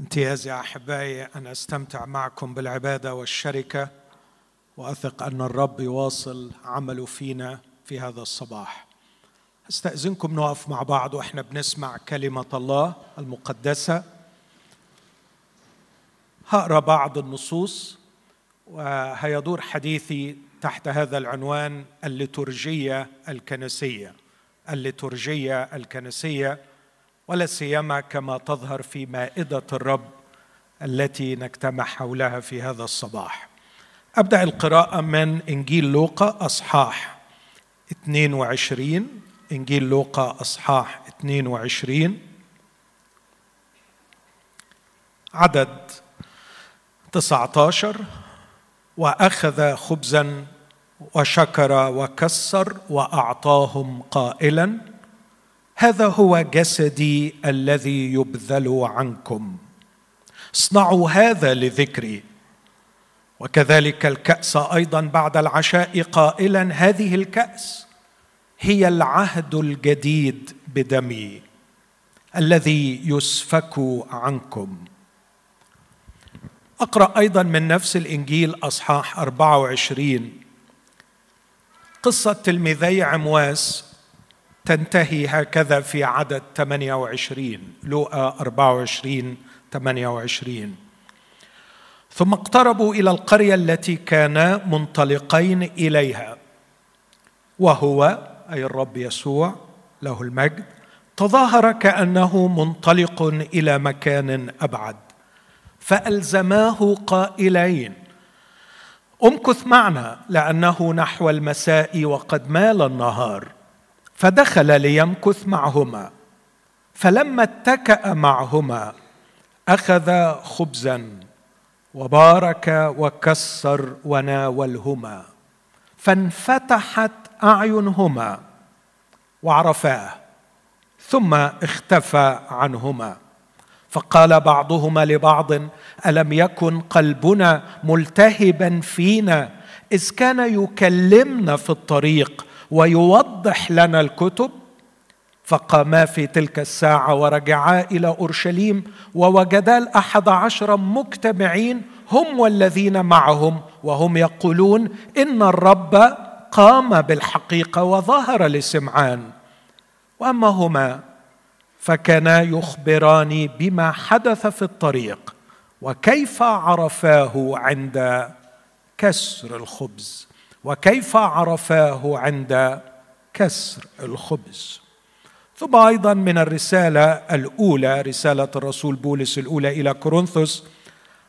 امتياز يا أحبائي أن أستمتع معكم بالعبادة والشركة، وأثق أن الرب يواصل عمله فينا في هذا الصباح. أستأذنكم نقف مع بعض وإحنا بنسمع كلمة الله المقدسة. هقرأ بعض النصوص وهيدور حديثي تحت هذا العنوان: الليتورجيه الكنسيه. الليتورجيه الكنسيه، ولا سيما كما تظهر في مائدة الرب التي نجتمع حولها في هذا الصباح. أبدأ القراءة من إنجيل لوقا أصحاح 22. إنجيل لوقا أصحاح 22 عدد 19: وأخذ خبزا وشكر وكسر وأعطاهم قائلا: هذا هو جسدي الذي يبذل عنكم، اصنعوا هذا لذكري. وكذلك الكأس أيضا بعد العشاء قائلا: هذه الكأس هي العهد الجديد بدمي الذي يسفك عنكم. أقرأ أيضا من نفس الإنجيل أصحاح 24 قصة تلميذي عمواس، تنتهي هكذا في عدد 28. لوقا 24-28: ثم اقتربوا إلى القرية التي كانا منطلقين إليها، وهو أي الرب يسوع له المجد تظاهر كأنه منطلق إلى مكان أبعد، فألزماه قائلين: امكث معنا لأنه نحو المساء وقد مال النهار. فدخل ليمكث معهما، فلما اتكأ معهما أخذ خبزا وبارك وكسر وناولهما، فانفتحت أعينهما وعرفاه، ثم اختفى عنهما. فقال بعضهما لبعض: ألم يكن قلبنا ملتهبا فينا إذ كان يكلمنا في الطريق ويوضح لنا الكتب؟ فقاما في تلك الساعة ورجعا إلى أورشليم، ووجدا ال11 مجتمعين هم والذين معهم، وهم يقولون: إن الرب قام بالحقيقة وظهر لسمعان. وأما هما فكانا يخبران بما حدث في الطريق وكيف عرفاه عند كسر الخبز. ثم أيضا من الرسالة الأولى، رسالة الرسول بولس الأولى إلى كورنثوس،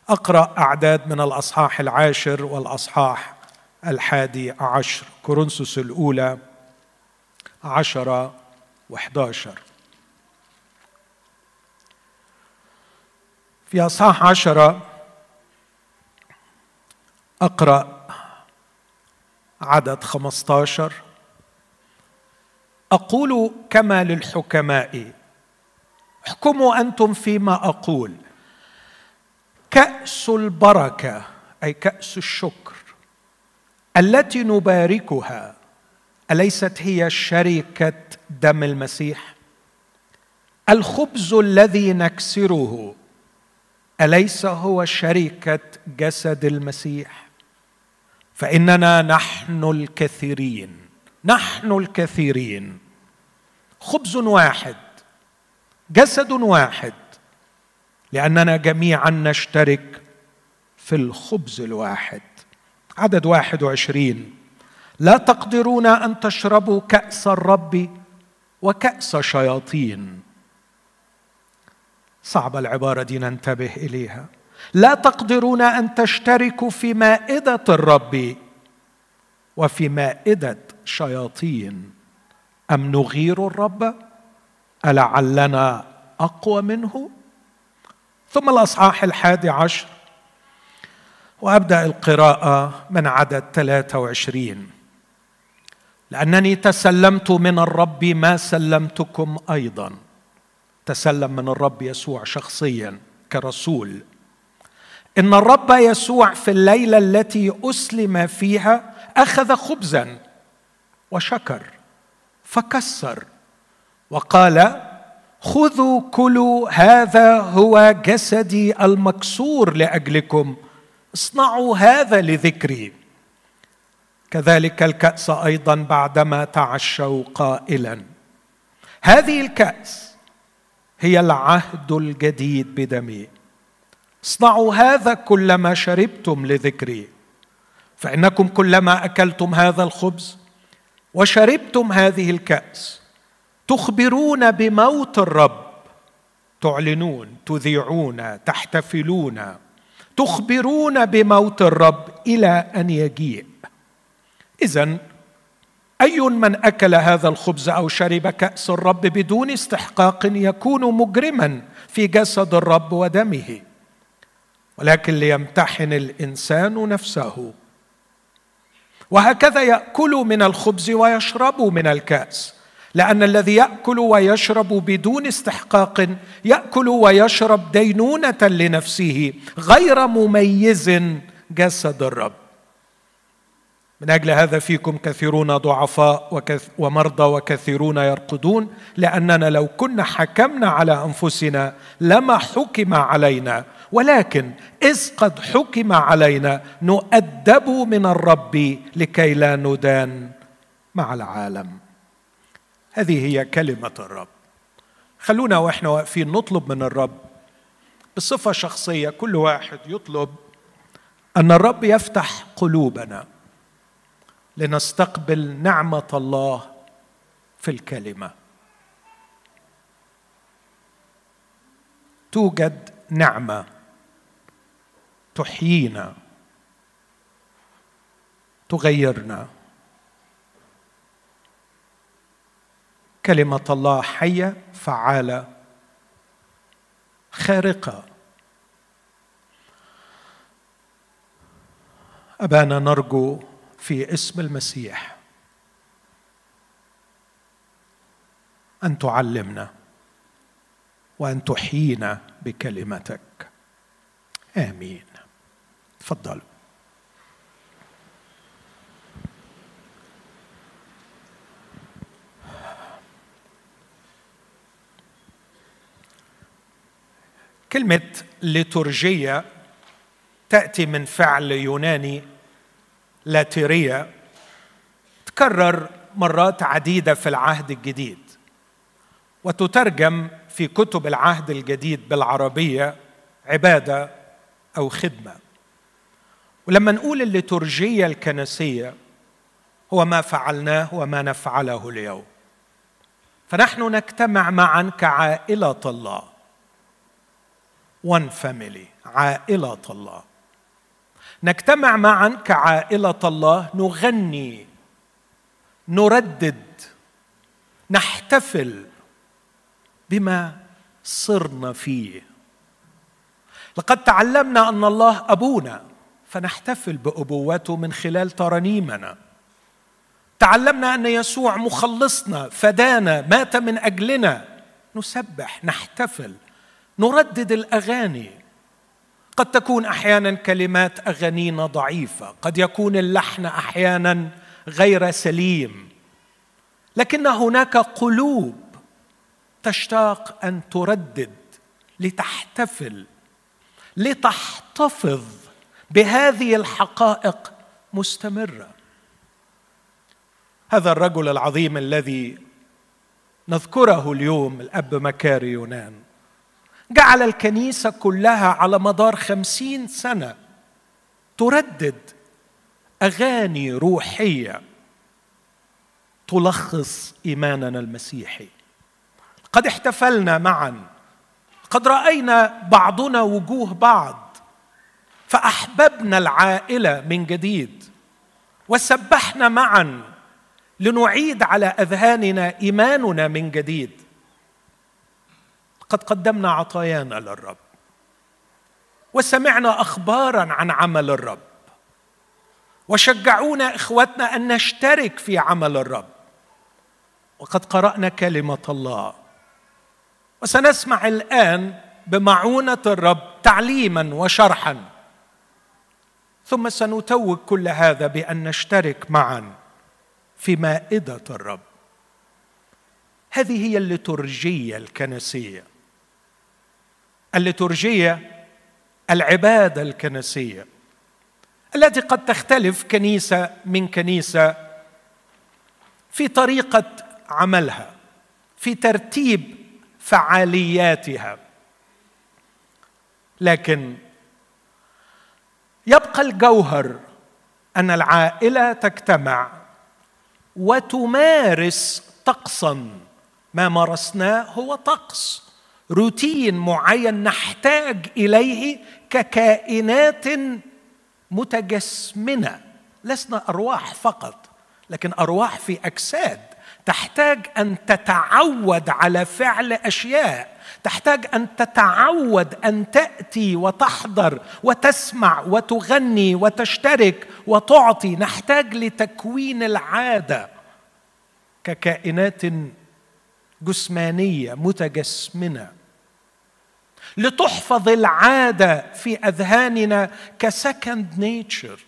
أقرأ أعداد من الأصحاح 10 والأصحاح 11. كورنثوس الأولى 10 و11. في أصحاح 10 أقرأ عدد 15: أقول كما للحكماء، احكموا أنتم فيما أقول. كأس البركة أي كأس الشكر التي نباركها، أليست هي شركة دم المسيح؟ الخبز الذي نكسره، أليس هو شركة جسد المسيح؟ فإننا نحن الكثيرين، خبز واحد، جسد واحد، لأننا جميعا نشترك في الخبز الواحد. عدد 21: لا تقدرون أن تشربوا كأس الرب وكأس شياطين. صعب العبارة دي، ننتبه إليها. لا تقدرون أن تشتركوا في مائدة الرب وفي مائدة شياطين. أم نغير الرب؟ ألعلنا أقوى منه؟ ثم الأصحاح 11 وأبدأ القراءة من عدد 23: لأنني تسلمت من الرب ما سلمتكم أيضا. تسلم من الرب يسوع شخصيا كرسول. إن الرب يسوع في الليلة التي أسلم فيها أخذ خبزا وشكر فكسر وقال: خذوا كلوا، هذا هو جسدي المكسور لأجلكم، اصنعوا هذا لذكري. كذلك الكأس أيضا بعدما تعشوا قائلا هذه الكأس هي العهد الجديد بدمي، اصنعوا هذا كلما شربتم لذكري، فإنكم كلما أكلتم هذا الخبز وشربتم هذه الكأس تخبرون بموت الرب، تعلنون، تذيعون، تحتفلون، تخبرون بموت الرب إلى أن يجيء. إذن أي من أكل هذا الخبز أو شرب كأس الرب بدون استحقاق يكون مجرما في جسد الرب ودمه، ولكن ليمتحن الإنسان نفسه. وهكذا يأكل من الخبز ويشرب من الكأس، لأن الذي يأكل ويشرب بدون استحقاق يأكل ويشرب دينونة لنفسه غير مميز جسد الرب. من أجل هذا فيكم كثيرون ضعفاء ومرضى وكثيرون يرقدون، لأننا لو كنا حكمنا على أنفسنا لما حكم علينا، ولكن إذ قد حكم علينا نؤدب من الرب لكي لا ندان مع العالم. هذه هي كلمة الرب. خلونا وإحنا واقفين نطلب من الرب بصفة شخصية، كل واحد يطلب أن الرب يفتح قلوبنا لنستقبل نعمة الله في الكلمة. توجد نعمة تحيينا، تغيرنا. كلمة الله حية، فعالة، خارقة. أبانا نرجو في اسم المسيح أن تعلمنا وأن تحيينا بكلمتك، آمين. تفضلوا. كلمة ليتورجيه تأتي من فعل يوناني لاتيريا، تكرر مرات عديدة في العهد الجديد، وتترجم في كتب العهد الجديد بالعربية عبادة أو خدمة. ولما نقول الليتورجيه الكنسيه هو ما فعلناه وما نفعله اليوم، فنحن نجتمع معا كعائلة الله، one family، عائلة الله. نجتمع معا كعائلة الله، نغني، نردد، نحتفل بما صرنا فيه. لقد تعلمنا أن الله أبونا، فنحتفل بأبوته من خلال ترانيمنا. تعلمنا أن يسوع مخلصنا، فدانا، مات من أجلنا، نسبح، نحتفل، نردد الأغاني. قد تكون أحيانا كلمات أغانينا ضعيفة، قد يكون اللحن أحيانا غير سليم، لكن هناك قلوب تشتاق أن تردد لتحتفل، لتحتفظ بهذه الحقائق مستمرة. هذا الرجل العظيم الذي نذكره اليوم، الأب مكاري يونان، جعل الكنيسة كلها على مدار 50 سنة تردد أغاني روحية تلخص إيماننا المسيحي. قد احتفلنا معا، قد رأينا بعضنا وجوه بعض، فأحببنا العائلة من جديد، وسبحنا معا لنعيد على أذهاننا إيماننا من جديد. قد قدمنا عطايانا للرب، وسمعنا أخباراً عن عمل الرب، وشجعونا إخوتنا أن نشترك في عمل الرب، وقد قرأنا كلمة الله. وسنسمع الآن بمعونة الرب تعليماً وشرحاً، ثم سنتوج كل هذا بأن نشترك معاً في مائدة الرب. هذه هي الليتورجيه الكنسيه. الليتورجيه العباده الكنسيه التي قد تختلف كنيسه من كنيسه في طريقه عملها، في ترتيب فعالياتها، لكن يبقى الجوهر أن العائلة تجتمع وتمارس طقساً. ما مارسناه هو طقس، روتين معين نحتاج إليه ككائنات متجسمنة. لسنا أرواح فقط، لكن أرواح في أجساد تحتاج أن تتعود على فعل أشياء، تحتاج أن تتعود أن تأتي وتحضر وتسمع وتغني وتشترك وتعطي. نحتاج لتكوين العادة ككائنات جسمانية متجسمنة، لتحفظ العادة في أذهاننا كسكند نيتشر،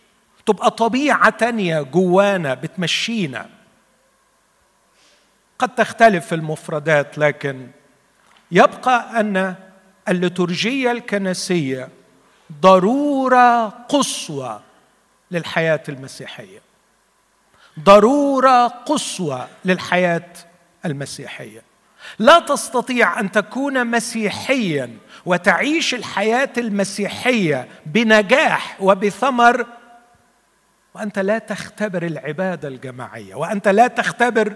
تبقى طبيعة تانية جوانا بتمشينا. قد تختلف في المفردات، لكن يبقى أن الليتورجية الكنسية ضرورة قصوى للحياة المسيحية، ضرورة قصوى للحياة المسيحية. لا تستطيع أن تكون مسيحياً وتعيش الحياة المسيحية بنجاح وبثمر وأنت لا تختبر العبادة الجماعية، وأنت لا تختبر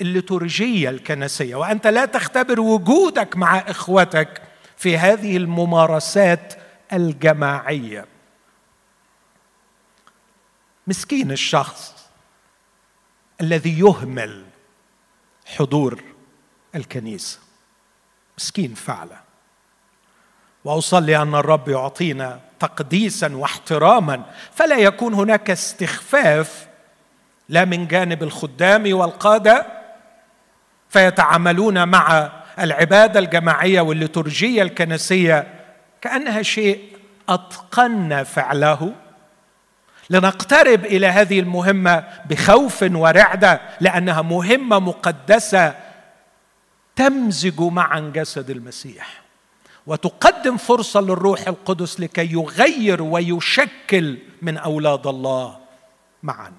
الليتورجية الكنسية، وأنت لا تختبر وجودك مع إخوتك في هذه الممارسات الجماعية. مسكين الشخص الذي يهمل حضور الكنيسة، مسكين فعلا. وأصلي أن الرب يعطينا تقديسا واحتراما، فلا يكون هناك استخفاف لا من جانب الخدام والقادة فيتعاملون مع العبادة الجماعية والليتورجية الكنسية كأنها شيء أتقن فعله. لنقترب إلى هذه المهمة بخوف ورعدة، لأنها مهمة مقدسة تمزج معا جسد المسيح وتقدم فرصة للروح القدس لكي يغير ويشكل من أولاد الله معا.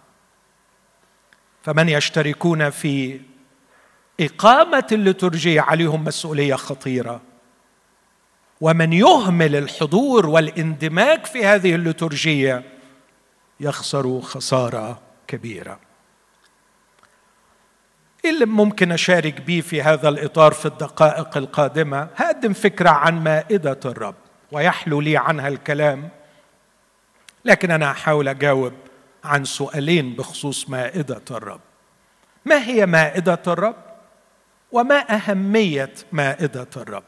فمن يشتركون في إقامة الليتورجية عليهم مسؤولية خطيرة، ومن يهمل الحضور والاندماج في هذه الليتورجية يخسر خسارة كبيرة. اللي ممكن أشارك به في هذا الإطار في الدقائق القادمة، هقدم فكرة عن مائدة الرب ويحلو لي عنها الكلام، لكن أنا أحاول أجاوب عن سؤالين بخصوص مائدة الرب. ما هي مائدة الرب؟ وما أهمية مائدة الرب؟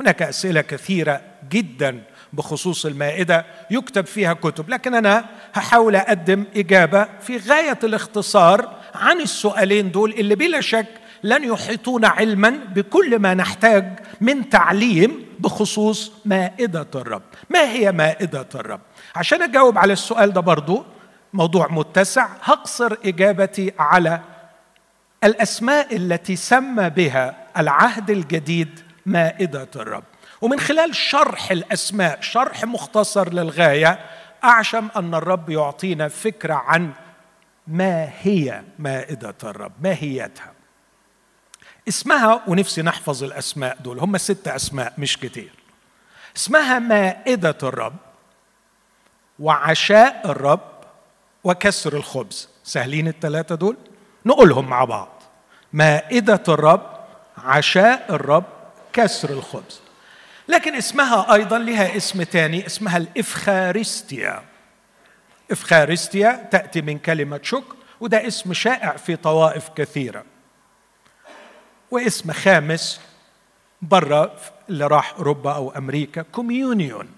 هناك أسئلة كثيرة جدا بخصوص المائدة يكتب فيها كتب، لكن أنا هحاول أقدم إجابة في غاية الاختصار عن السؤالين دول اللي بلا شك لن يحيطون علما بكل ما نحتاج من تعليم بخصوص مائدة الرب. ما هي مائدة الرب؟ عشان أجاوب على السؤال ده برضو، موضوع متسع، هقصر إجابتي على الأسماء التي سمى بها العهد الجديد مائدة الرب. ومن خلال شرح الأسماء، شرح مختصر للغاية، أعشم أن الرب يعطينا فكرة عن ما هي مائدة الرب، ماهيتها. اسمها، ونفسي نحفظ الأسماء دول، هم 6 أسماء مش كتير. اسمها مائدة الرب، وعشاء الرب، وكسر الخبز. سهلين ال3 دول؟ نقولهم مع بعض. مائدة الرب، عشاء الرب، كسر الخبز. لكن اسمها أيضا لها اسم تاني، اسمها الإفخارستيا. إفخارستيا تأتي من كلمة شكر، وده اسم شائع في طوائف كثيرة. واسم خامس بره اللي راح أوروبا أو أمريكا، كوميونيون.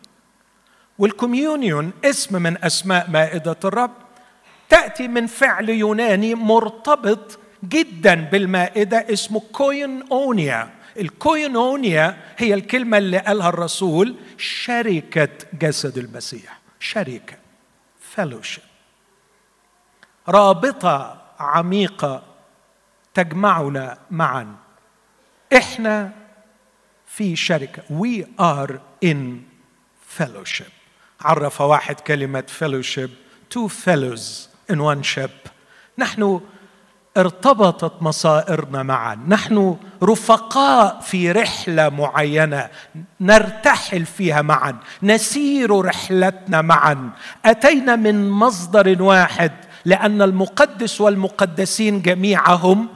والكوميونيون اسم من أسماء مائدة الرب، تأتي من فعل يوناني مرتبط جدا بالمائدة اسمه كوينونيا. الكوينونيا هي الكلمة اللي قالها الرسول، شركة جسد المسيح، شركة، فيلوشيب، رابطة عميقة تجمعنا معا احنا في شركة. We are in fellowship. عرف واحد كلمة fellowship. Two fellows in one ship. نحن ارتبطت مصائرنا معا. نحن رفقاء في رحلة معينة نرتحل فيها معا، نسير رحلتنا معا. أتينا من مصدر واحد لأن المقدس والمقدسين جميعهم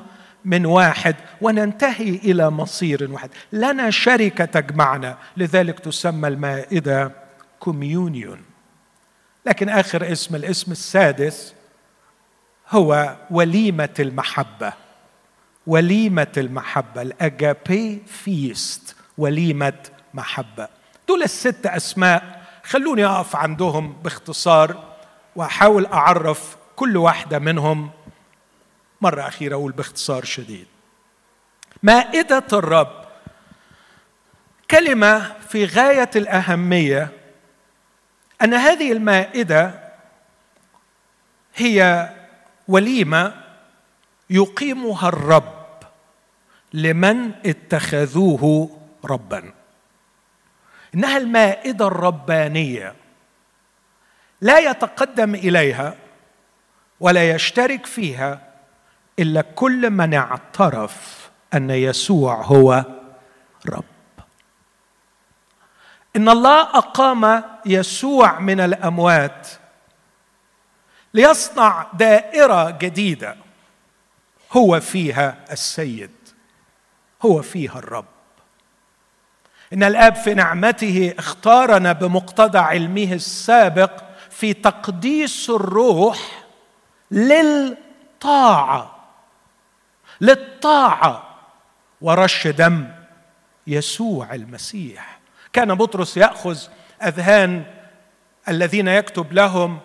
من واحد، وننتهي إلى مصير واحد. لنا شركة تجمعنا، لذلك تسمى المائدة كوميونيون. لكن آخر اسم، الاسم السادس، هو وليمة المحبة. وليمة المحبة، الأجابي فيست، وليمة محبة. دول الست أسماء، خلوني أقف عندهم باختصار وأحاول أعرف كل واحدة منهم مرة أخيرة، أقول باختصار شديد. مائدة الرب، كلمة في غاية الأهمية، أن هذه المائدة هي وليمة يقيمها الرب لمن اتخذوه ربا. إنها المائدة الربانية، لا يتقدم إليها ولا يشترك فيها إلا كل من اعترف أن يسوع هو رب. إن الله أقام يسوع من الأموات ليصنع دائرة جديدة هو فيها السيد، هو فيها الرب. إن الآب في نعمته اختارنا بمقتضى علمه السابق في تقديس الروح للطاعة ورش دم يسوع المسيح. كان بطرس يأخذ أذهان الذين يكتب لهم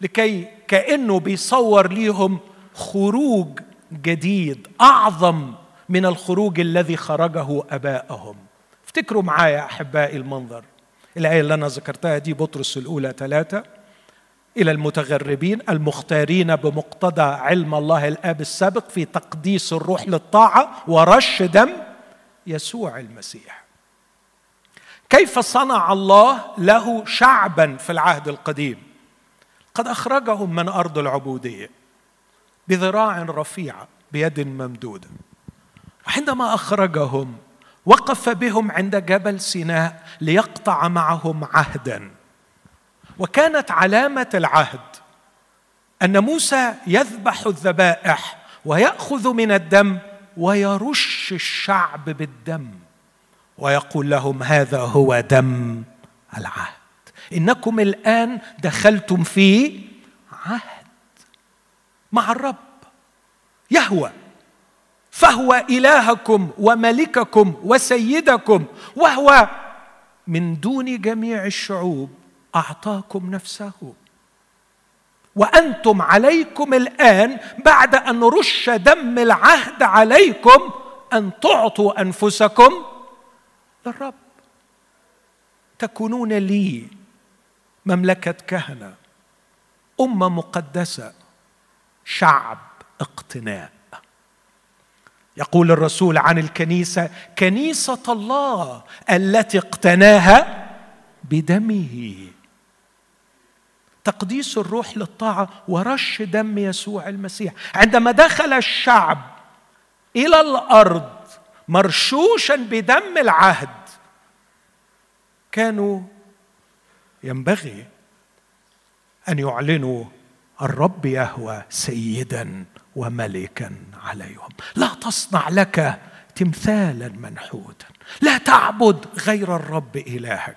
لكي كأنه بيصور ليهم خروج جديد أعظم من الخروج الذي خرجه أبائهم. افتكروا معايا أحبائي المنظر، الآية اللي أنا ذكرتها دي بطرس الأولى 3: إلى المتغربين المختارين بمقتضى علم الله الآب السابق في تقديس الروح للطاعة ورش دم يسوع المسيح. كيف صنع الله له شعبا في العهد القديم؟ قد أخرجهم من أرض العبودية بذراع رفيعة بيد ممدودة، وعندما أخرجهم وقف بهم عند جبل سيناء ليقطع معهم عهدا. وكانت علامة العهد أن موسى يذبح الذبائح ويأخذ من الدم ويرش الشعب بالدم ويقول لهم: هذا هو دم العهد، إنكم الآن دخلتم في عهد مع الرب يهوه، فهو إلهكم وملككم وسيدكم، وهو من دون جميع الشعوب أعطاكم نفسه، وأنتم عليكم الآن بعد أن رش دم العهد عليكم أن تعطوا أنفسكم للرب، تكونون لي مملكة كهنة، أمة مقدسة، شعب اقتناء. يقول الرسول عن الكنيسة: كنيسة الله التي اقتناها بدمه. تقديس الروح للطاعة ورش دم يسوع المسيح. عندما دخل الشعب إلى الأرض مرشوشا بدم العهد، كانوا ينبغي أن يعلنوا الرب يهوه سيدا وملكا عليهم. لا تصنع لك تمثالا منحوتا، لا تعبد غير الرب إلهك.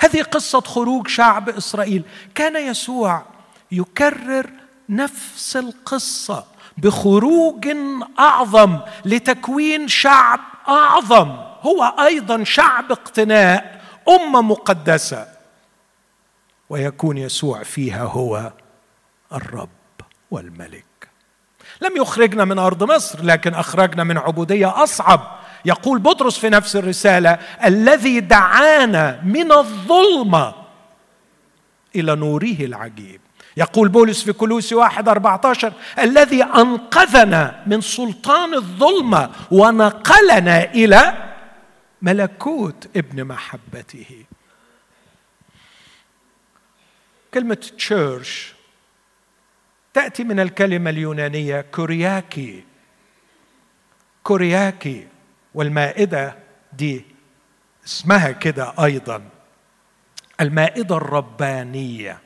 هذه قصة خروج شعب إسرائيل. كان يسوع يكرر نفس القصة بخروج أعظم لتكوين شعب أعظم، هو أيضا شعب اقتناء، أمة مقدسة، ويكون يسوع فيها هو الرب والملك. لم يخرجنا من أرض مصر، لكن أخرجنا من عبودية أصعب. يقول بطرس في نفس الرسالة: الذي دعانا من الظلمة إلى نوره العجيب. يقول بولس في كولوسي 1:14 الذي أنقذنا من سلطان الظلمة ونقلنا إلى ملكوت ابن محبته. كلمة تشيرش تأتي من الكلمة اليونانية كورياكي، كورياكي، والمائدة دي اسمها كده أيضا، المائدة الربانية،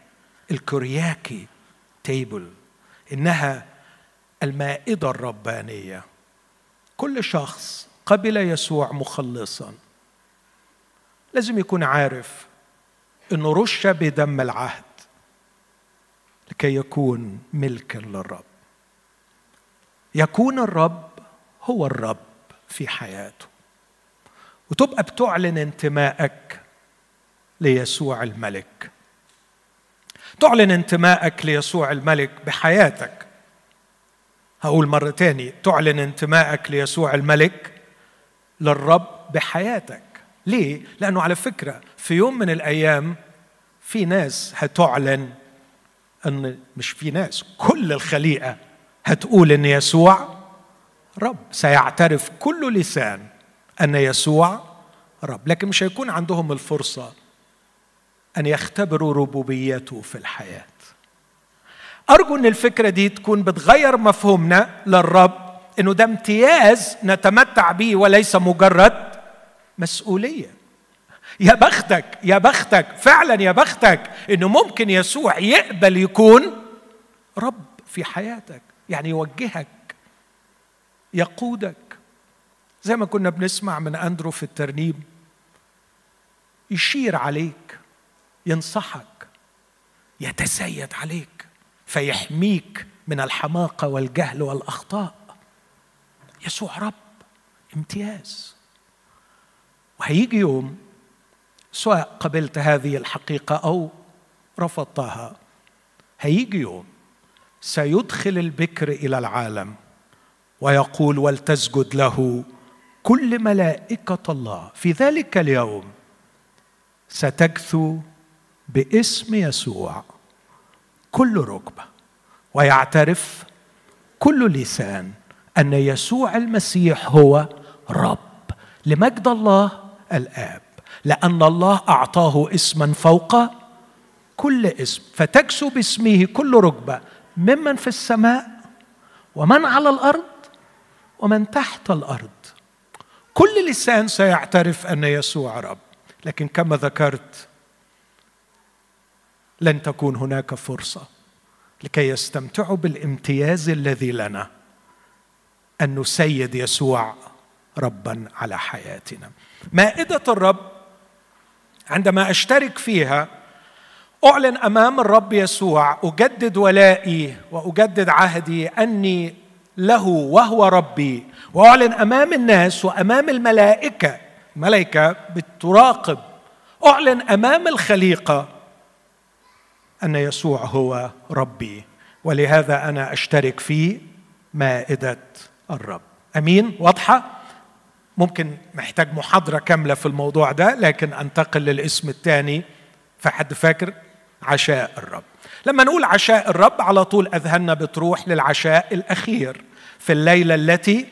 الكورياكي تيبل، إنها المائدة الربانية. كل شخص قبل يسوع مخلصا لازم يكون عارف إنه رش بدم العهد لكي يكون ملكا للرب، يكون الرب هو الرب في حياته، وتبقى بتعلن انتمائك ليسوع الملك. تعلن انتمائك ليسوع الملك بحياتك. هقول مرة تاني، تعلن انتمائك ليسوع الملك للرب بحياتك. ليه؟ لأنه على فكرة في يوم من الأيام في ناس هتعلن أن، مش في ناس، كل الخليقة هتقول أن يسوع رب، سيعترف كل لسان أن يسوع رب، لكن مش هيكون عندهم الفرصة أن يختبروا ربوبيته في الحياة. أرجو أن الفكرة دي تكون بتغير مفهومنا للرب، أنه ده امتياز نتمتع به وليس مجرد مسؤولية. يا بختك، يا بختك، فعلا يا بختك أنه ممكن يسوع يقبل يكون رب في حياتك، يعني يوجهك، يقودك، زي ما كنا بنسمع من أندرو في الترنيم، يشير عليك، ينصحك، يتسيد عليك، فيحميك من الحماقة والجهل والأخطاء. يسوع رب، امتياز. وهيجي يوم سواء قبلت هذه الحقيقة أو رفضتها، هيجي يوم سيدخل البكر إلى العالم ويقول ولتسجد له كل ملائكة الله، في ذلك اليوم ستجثو باسم يسوع كل ركبة، ويعترف كل لسان أن يسوع المسيح هو رب لمجد الله الآب، لأن الله أعطاه اسما فوق كل اسم، فتجثو باسمه كل ركبة ممن في السماء ومن على الأرض ومن تحت الأرض. كل لسان سيعترف أن يسوع رب، لكن كما ذكرت لن تكون هناك فرصة لكي يستمتعوا بالامتياز الذي لنا أن نسيد يسوع ربا على حياتنا. مائدة الرب عندما أشترك فيها أعلن أمام الرب يسوع، أجدد ولائي وأجدد عهدي أني له وهو ربي، وأعلن أمام الناس وأمام الملائكة، ملائكة بتراقب، أعلن أمام الخليقة أن يسوع هو ربي، ولهذا أنا أشترك في مائدة الرب. أمين؟ واضحة؟ ممكن محتاج محاضرة كاملة في الموضوع ده، لكن أنتقل للاسم الثاني. فحد فاكر عشاء الرب؟ لما نقول عشاء الرب على طول أذهاننا بتروح للعشاء الأخير في الليلة التي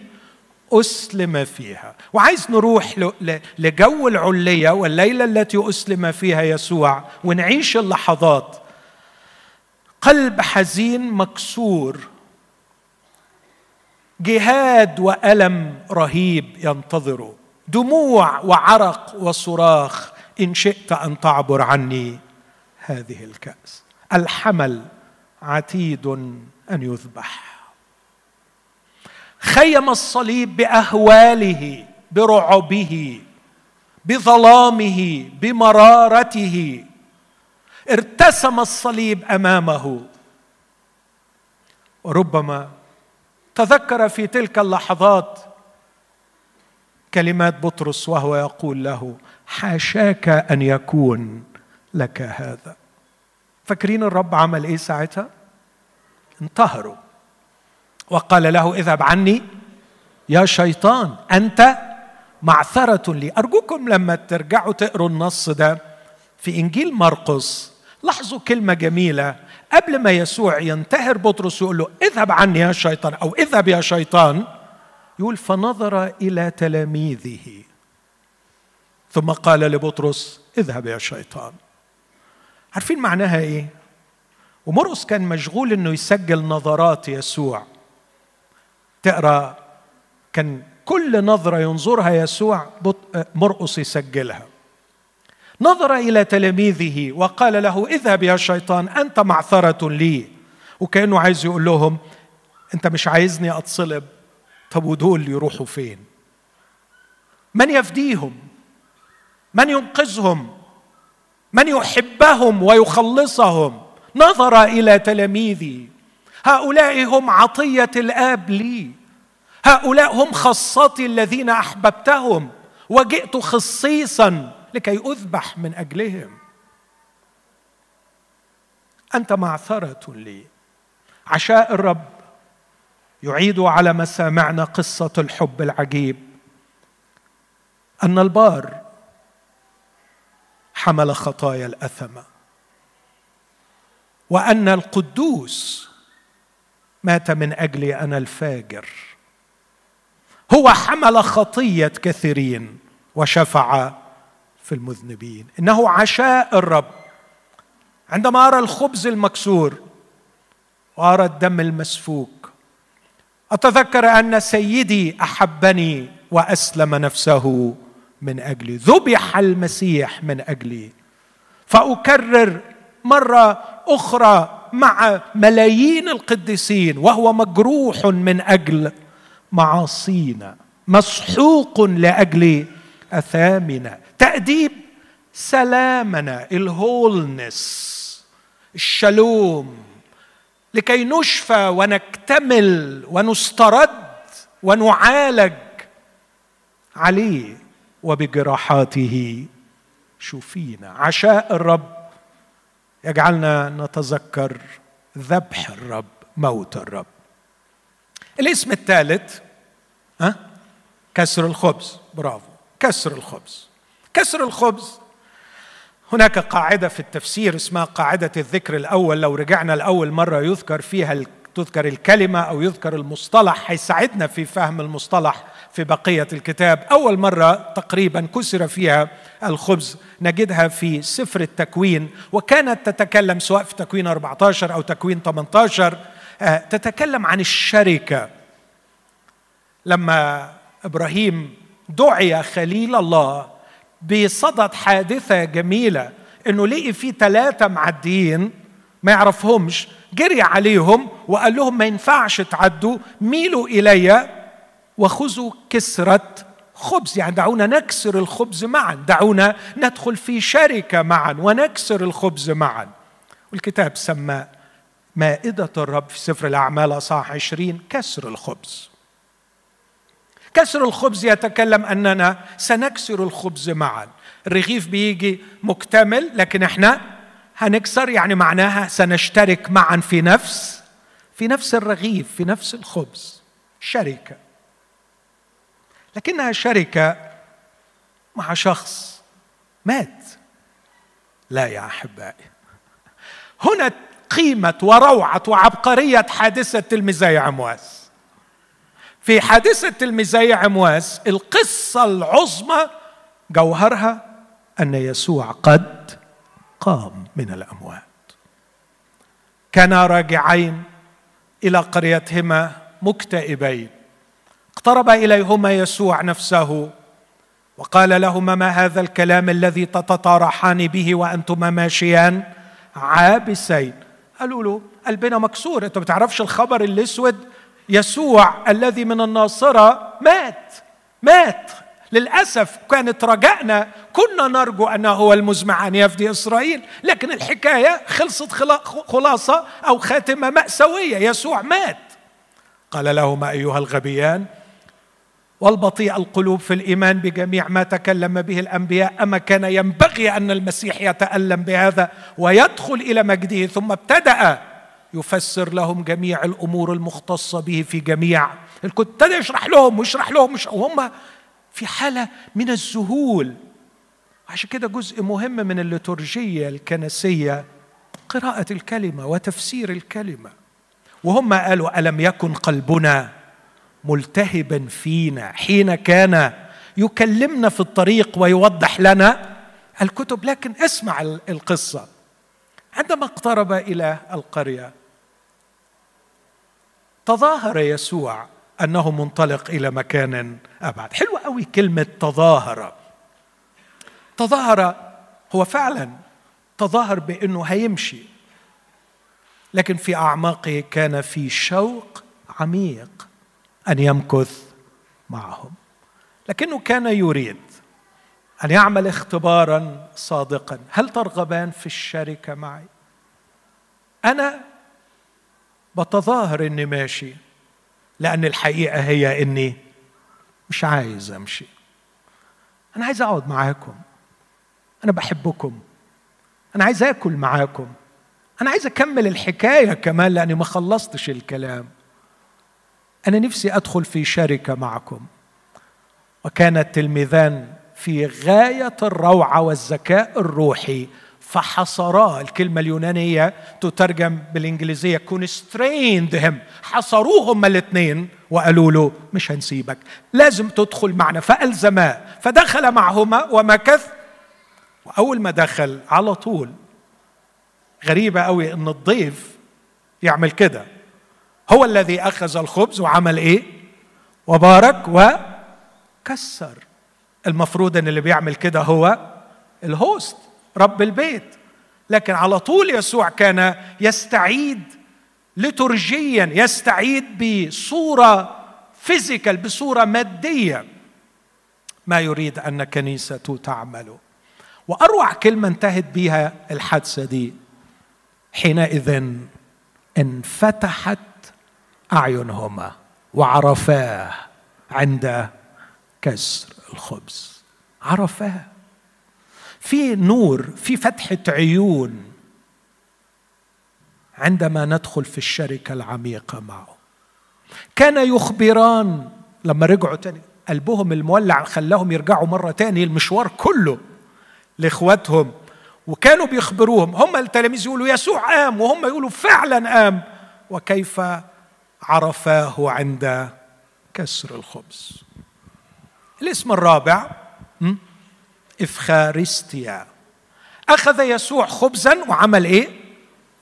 أسلم فيها، وعايز نروح لجو العلية والليلة التي أسلم فيها يسوع، ونعيش اللحظات. قلب حزين مكسور، جهاد وألم رهيب ينتظره، دموع وعرق وصراخ، إن شئت أن تعبر عني هذه الكأس، الحمل عتيد أن يذبح. خيم الصليب بأهواله، برعبه، بظلامه، بمرارته، ارتسم الصليب أمامه. وربما تذكر في تلك اللحظات كلمات بطرس وهو يقول له حاشاك أن يكون لك هذا. فاكرين الرب عمل إيه ساعتها؟ انتهره وقال له اذهب عني يا شيطان أنت معثرة لي. أرجوكم لما ترجعوا تقروا النص ده في إنجيل مرقس لاحظوا كلمة جميلة، قبل ما يسوع ينتهر بطرس ويقول له اذهب عني يا شيطان أو اذهب يا شيطان، يقول فنظر إلى تلاميذه ثم قال لبطرس اذهب يا شيطان. عارفين معناها إيه؟ ومرقس كان مشغول إنه يسجل نظرات يسوع. تقرأ كان كل نظرة ينظرها يسوع مرقس يسجلها. نظر إلى تلاميذه وقال له اذهب يا شيطان أنت معثرة لي، وكأنه عايز يقول لهم أنت مش عايزني أتصلب، طب ودول يروحوا فين؟ من يفديهم؟ من ينقذهم؟ من يحبهم ويخلصهم؟ نظر إلى تلاميذه، هؤلاء هم عطية الآب لي، هؤلاء هم خصتي الذين أحببتهم وجئت خصيصا لكي أذبح من أجلهم. أنت معثرة لي. عشاء الرب يعيد على مسامعنا قصة الحب العجيب، أن البار حمل خطايا الأثمة، وأن القدوس مات من أجلي أنا الفاجر، هو حمل خطية كثيرين وشفع في المذنبين. إنه عشاء الرب. عندما أرى الخبز المكسور وأرى الدم المسفوك أتذكر أن سيدي أحبني وأسلم نفسه من أجلي، ذبح المسيح من أجلي. فأكرر مرة أخرى مع ملايين القديسين وهو مجروح من أجل معاصينا، مسحوق لأجل أثامنا. تأديب سلامنا، الهولنس، الشلوم، لكي نشفى ونكتمل ونسترد ونعالج عليه، وبجراحاته شفينا. عشاء الرب يجعلنا نتذكر ذبح الرب، موت الرب. الاسم الثالث كسر الخبز. برافو، كسر الخبز. كسر الخبز، هناك قاعدة في التفسير اسمها قاعدة الذكر الأول. لو رجعنا لأول مرة يذكر فيها تذكر الكلمة أو يذكر المصطلح هيساعدنا في فهم المصطلح في بقية الكتاب. أول مرة تقريبا كسر فيها الخبز نجدها في سفر التكوين، وكانت تتكلم سواء في تكوين 14 أو تكوين 18 تتكلم عن الشركة. لما إبراهيم دعي خليل الله بصدد حادثة جميلة، إنه لقي فيه 3 معديين ما يعرفهمش، جري عليهم وقال لهم ما ينفعش تعدوا، ميلوا إلي وخذوا كسرة خبز. يعني دعونا نكسر الخبز معا، دعونا ندخل في شركة معا ونكسر الخبز معا. والكتاب سمى مائدة الرب في سفر الأعمال أصحاح 20 كسر الخبز. كسر الخبز يتكلم أننا سنكسر الخبز معا. الرغيف بيجي مكتمل لكن احنا هنكسر، يعني معناها سنشترك معا في نفس الرغيف، في نفس الخبز. شركة، لكنها شركة مع شخص مات. لا يا أحبائي، هنا قيمة وروعة وعبقرية حادثة المزايا عمواس. في حادثة المزايا عمواس القصة العظمى جوهرها أن يسوع قد قام من الأموات. كانا راجعين إلى قريتهما مكتئبين، اقترب إليهما يسوع نفسه وقال لهما ما هذا الكلام الذي تتطارحان به وأنتما ماشيان عابسين؟ قالوا له قلبنا مكسور، أنت ما تعرفش الخبر الأسود، يسوع الذي من الناصرة مات. للأسف كانت رجائنا، كنا نرجو أنه هو المزمع أن يفدي إسرائيل، لكن الحكاية خلصت خلاصة أو خاتمة مأساوية، يسوع مات. قال لهما أيها الغبيان والبطيء القلوب في الإيمان بجميع ما تكلم به الأنبياء، أما كان ينبغي أن المسيح يتألم بهذا ويدخل إلى مجده؟ ثم ابتدأ يفسر لهم جميع الأمور المختصة به في جميع الكتب. ابتدأ يشرح لهم وهم في حالة من الذهول. عشان كده جزء مهم من الليتورجيه الكنسيه قراءة الكلمة وتفسير الكلمة. وهم قالوا: ألم يكن قلبنا ملتهبا فينا حين كان يكلمنا في الطريق ويوضح لنا الكتب؟ لكن اسمع القصة. عندما اقترب إلى القرية تظاهر يسوع أنه منطلق إلى مكان أبعد. حلوة قوي كلمة تظاهر. تظاهر، هو فعلا تظاهر بأنه هيمشي، لكن في أعماقه كان في شوق عميق أن يمكث معهم، لكنه كان يريد أن يعمل اختبارا صادقا. هل ترغبان في الشركة معي؟ أنا بتظاهر أني ماشي، لأن الحقيقة هي أني مش عايز أمشي. أنا عايز أقعد معاكم، أنا بحبكم، أنا عايز أكل معاكم، أنا عايز أكمل الحكاية كمان لأني ما خلصتش الكلام. أنا نفسي أدخل في شركة معكم. وكان التلميذان في غاية الروعة والذكاء الروحي، فحصرا، الكلمة اليونانية تترجم بالإنجليزية constrained him، حصروهم الاثنين وقالوا له: مش هنسيبك، لازم تدخل معنا. فألزما، فدخل معهما ومكث. وأول ما دخل على طول، غريبة قوي إن الضيف يعمل كده، هو الذي أخذ الخبز وعمل إيه؟ وبارك وكسر. المفروض إن اللي بيعمل كده هو الهوست، رب البيت، لكن على طول يسوع كان يستعيد ليتورجيا، يستعيد بصورة فيزيكال، بصورة مادية، ما يريد أن كنيسته تعمله. وأروع كلمة انتهت بها الحادثة دي: حينئذ انفتحت أعينهما وعرفاه عند كسر الخبز. عرفاه في نور، في فتحة عيون عندما ندخل في الشركة العميقة معه. كان يخبران لما رجعوا تاني، قلبهم المولع خلاهم يرجعوا مرة تاني المشوار كله لإخواتهم، وكانوا بيخبروهم. هم التلاميذ يقولوا: يسوع قام، وهم يقولوا: فعلا قام. وكيف عرفاه عند كسر الخبز. الاسم الرابع: إفخارستيا. أخذ يسوع خبزا وعمل إيه؟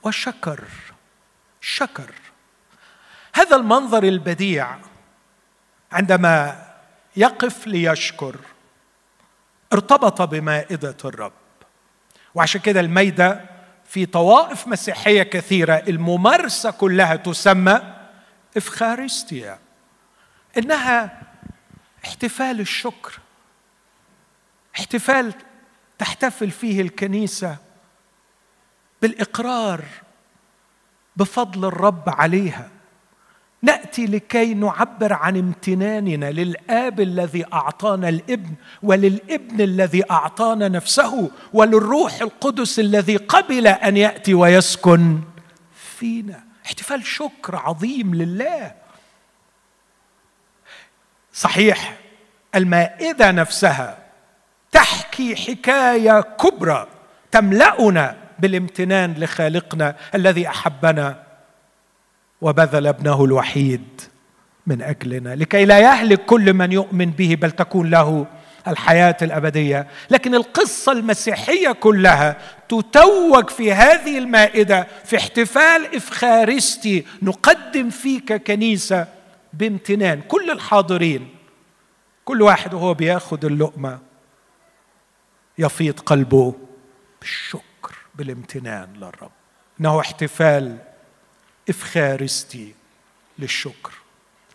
وشكر. شكر. هذا المنظر البديع عندما يقف ليشكر ارتبط بمائدة الرب. وعشان كده المائدة في طوائف مسيحية كثيرة الممارسة كلها تسمى إفخارستيا، إنها احتفال الشكر، احتفال تحتفل فيه الكنيسة بالإقرار بفضل الرب عليها. نأتي لكي نعبر عن امتناننا للآب الذي أعطانا الابن، وللابن الذي أعطانا نفسه، وللروح القدس الذي قبل أن يأتي ويسكن فينا. احتفال شكر عظيم لله. صحيح المائدة نفسها تحكي حكاية كبرى تملأنا بالامتنان لخالقنا الذي أحبنا وبذل ابنه الوحيد من أجلنا، لكي لا يهلك كل من يؤمن به بل تكون له الحياة الأبدية. لكن القصة المسيحية كلها تتوج في هذه المائدة في احتفال إفخارستي نقدم فيه ككنيسة بامتنان. كل الحاضرين، كل واحد وهو بياخد اللقمة يفيض قلبه بالشكر، بالامتنان للرب. إنه احتفال إفخارستي للشكر.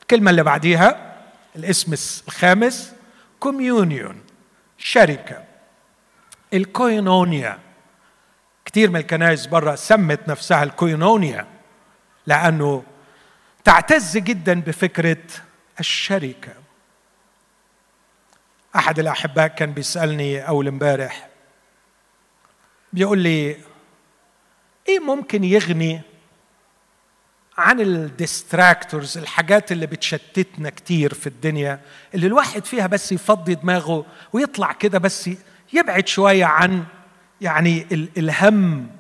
الكلمة اللي بعديها، الاسم الخامس: كوميونيون، شركة. الكوينونيا. كتير من الكنائس بره سمت نفسها الكوينونيا لأنه تعتز جدا بفكرة الشركة. أحد الأحباء كان بيسألني أول امبارح، بيقول لي: إيه ممكن يغني عن الديستراكتورز، الحاجات اللي بتشتتنا كتير في الدنيا، اللي الواحد فيها بس يفضي دماغه ويطلع كده، بس يبعد شوية عن يعني الهم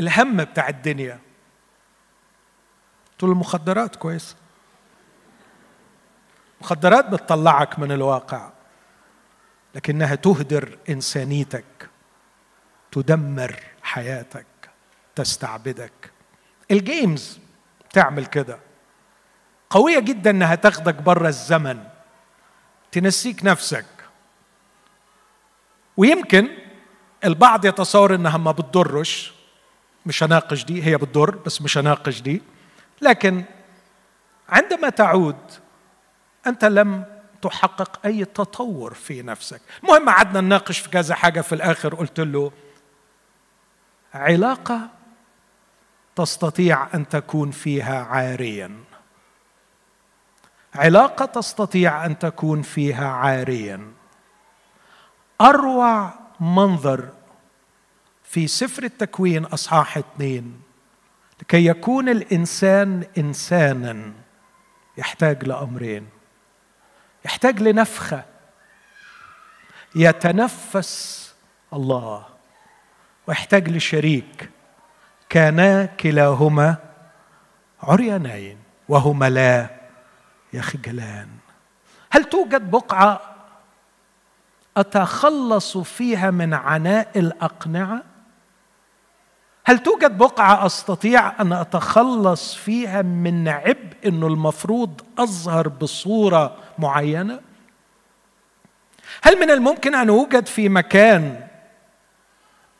الهم بتاع الدنيا. تقول المخدرات كويسة. المخدرات بتطلعك من الواقع، لكنها تهدر إنسانيتك، تدمر حياتك، تستعبدك. الجيمز تعمل كده، قوية جدا إنها تاخدك بره الزمن، تنسيك نفسك. ويمكن البعض يتصور إنها ما بتضرش، مش هناقش دي، هي بتضر بس مش هناقش دي. لكن عندما تعود أنت لم تحقق أي تطور في نفسك. المهم قعدنا نناقش في كذا حاجة، في الآخر قلت له علاقة تستطيع أن تكون فيها عارياً، علاقة تستطيع أن تكون فيها عارياً. أروع منظر في سفر التكوين أصحاح 2، لكي يكون الإنسان إنساناً يحتاج لأمرين، يحتاج لنفخة يتنفس الله، ويحتاج لشريك. كانا كلاهما عريانين وهما لا يخجلان. هل توجد بقعة أتخلص فيها من عناء الأقنعة؟ هل توجد بقعة أستطيع أن أتخلص فيها من عبء أنه المفروض أظهر بصورة معينة؟ هل من الممكن أن أوجد في مكان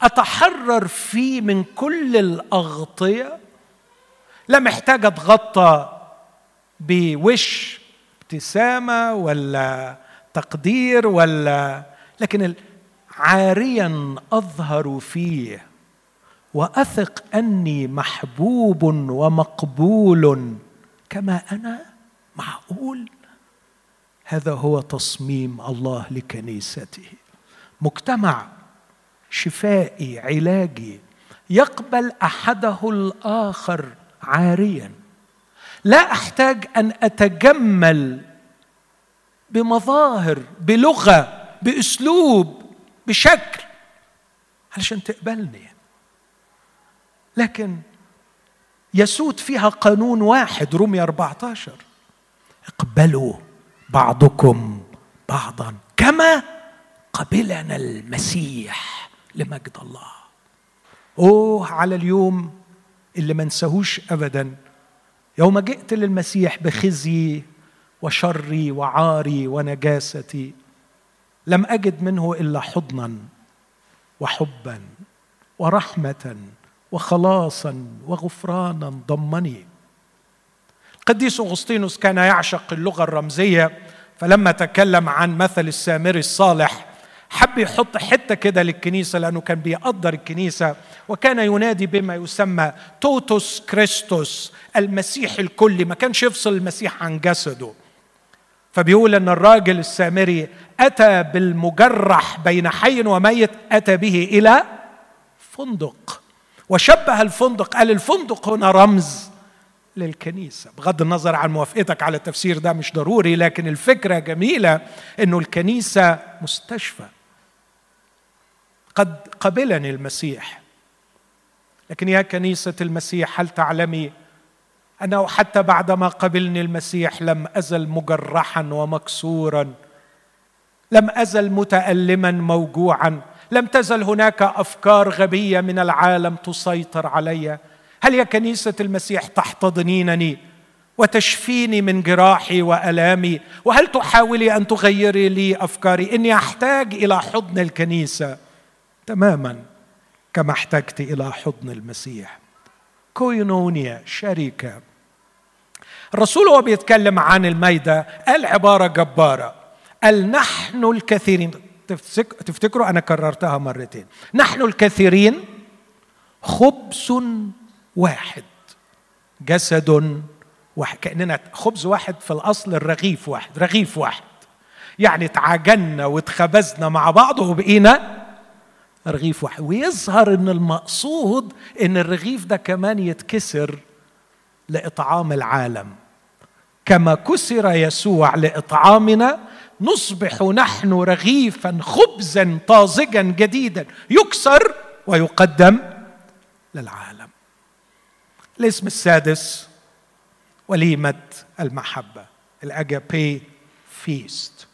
أتحرر فيه من كل الأغطية؟ لا محتاج أتغطى بوش ابتسامة ولا تقدير ولا، لكن عارياً أظهر فيه وأثق أني محبوب ومقبول كما أنا. معقول؟ هذا هو تصميم الله لكنيسته، مجتمع شفائي علاجي يقبل أحده الآخر عارياً. لا أحتاج أن أتجمل بمظاهر، بلغة، بأسلوب، بشكل علشان تقبلني، لكن يسود فيها قانون واحد، رومية 14: اقبلوا بعضكم بعضا كما قبلنا المسيح لمجد الله. أوه على اليوم اللي ما انساهوش أبدا، يوم جئت للمسيح بخزي وشري وعاري ونجاستي، لم أجد منه إلا حضنا وحبا ورحمة وخلاصا وغفرانا ضمني. القديس أغسطينوس كان يعشق اللغة الرمزية، فلما تكلم عن مثل السامري الصالح حب يحط حتة كده للكنيسة، لأنه كان بيقدر الكنيسة، وكان ينادي بما يسمى توتوس كريستوس، المسيح الكلي. ما كانش يفصل المسيح عن جسده، فبيقول أن الراجل السامري أتى بالمجرح بين حي وميت، أتى به إلى فندق، وشبه الفندق. قال الفندق هنا رمز للكنيسة. بغض النظر عن موافقتك على التفسير ده مش ضروري، لكن الفكرة جميلة إنه الكنيسة مستشفى. قد قبلني المسيح، لكن يا كنيسة المسيح هل تعلمي أنه حتى بعدما قبلني المسيح لم أزل مجرحا ومكسورا، لم أزل متألما موجوعا، لم تزل هناك أفكار غبية من العالم تسيطر علي؟ هل يا كنيسة المسيح تحتضنينني وتشفيني من جراحي وألامي؟ وهل تحاولي أن تغيري لي أفكاري؟ إني أحتاج إلى حضن الكنيسة تماما كما احتجت إلى حضن المسيح. كوينونيا، شركة. الرسول هو بيتكلم عن المائدة قال عبارة جبارة، قال نحن الكثيرين. تفتكروا أنا كررتها مرتين، نحن الكثيرين خبز واحد جسد واحد. كأننا خبز واحد في الأصل، الرغيف واحد، رغيف واحد، يعني اتعجنا واتخبزنا مع بعض وبقينا رغيف واحد. ويظهر أن المقصود أن الرغيف ده كمان يتكسر لإطعام العالم، كما كسر يسوع لإطعامنا نصبح نحن رغيفا خبزا طازجا جديدا يكسر ويقدم للعالم. الاسم السادس وليمة المحبة، الأجابي فيست.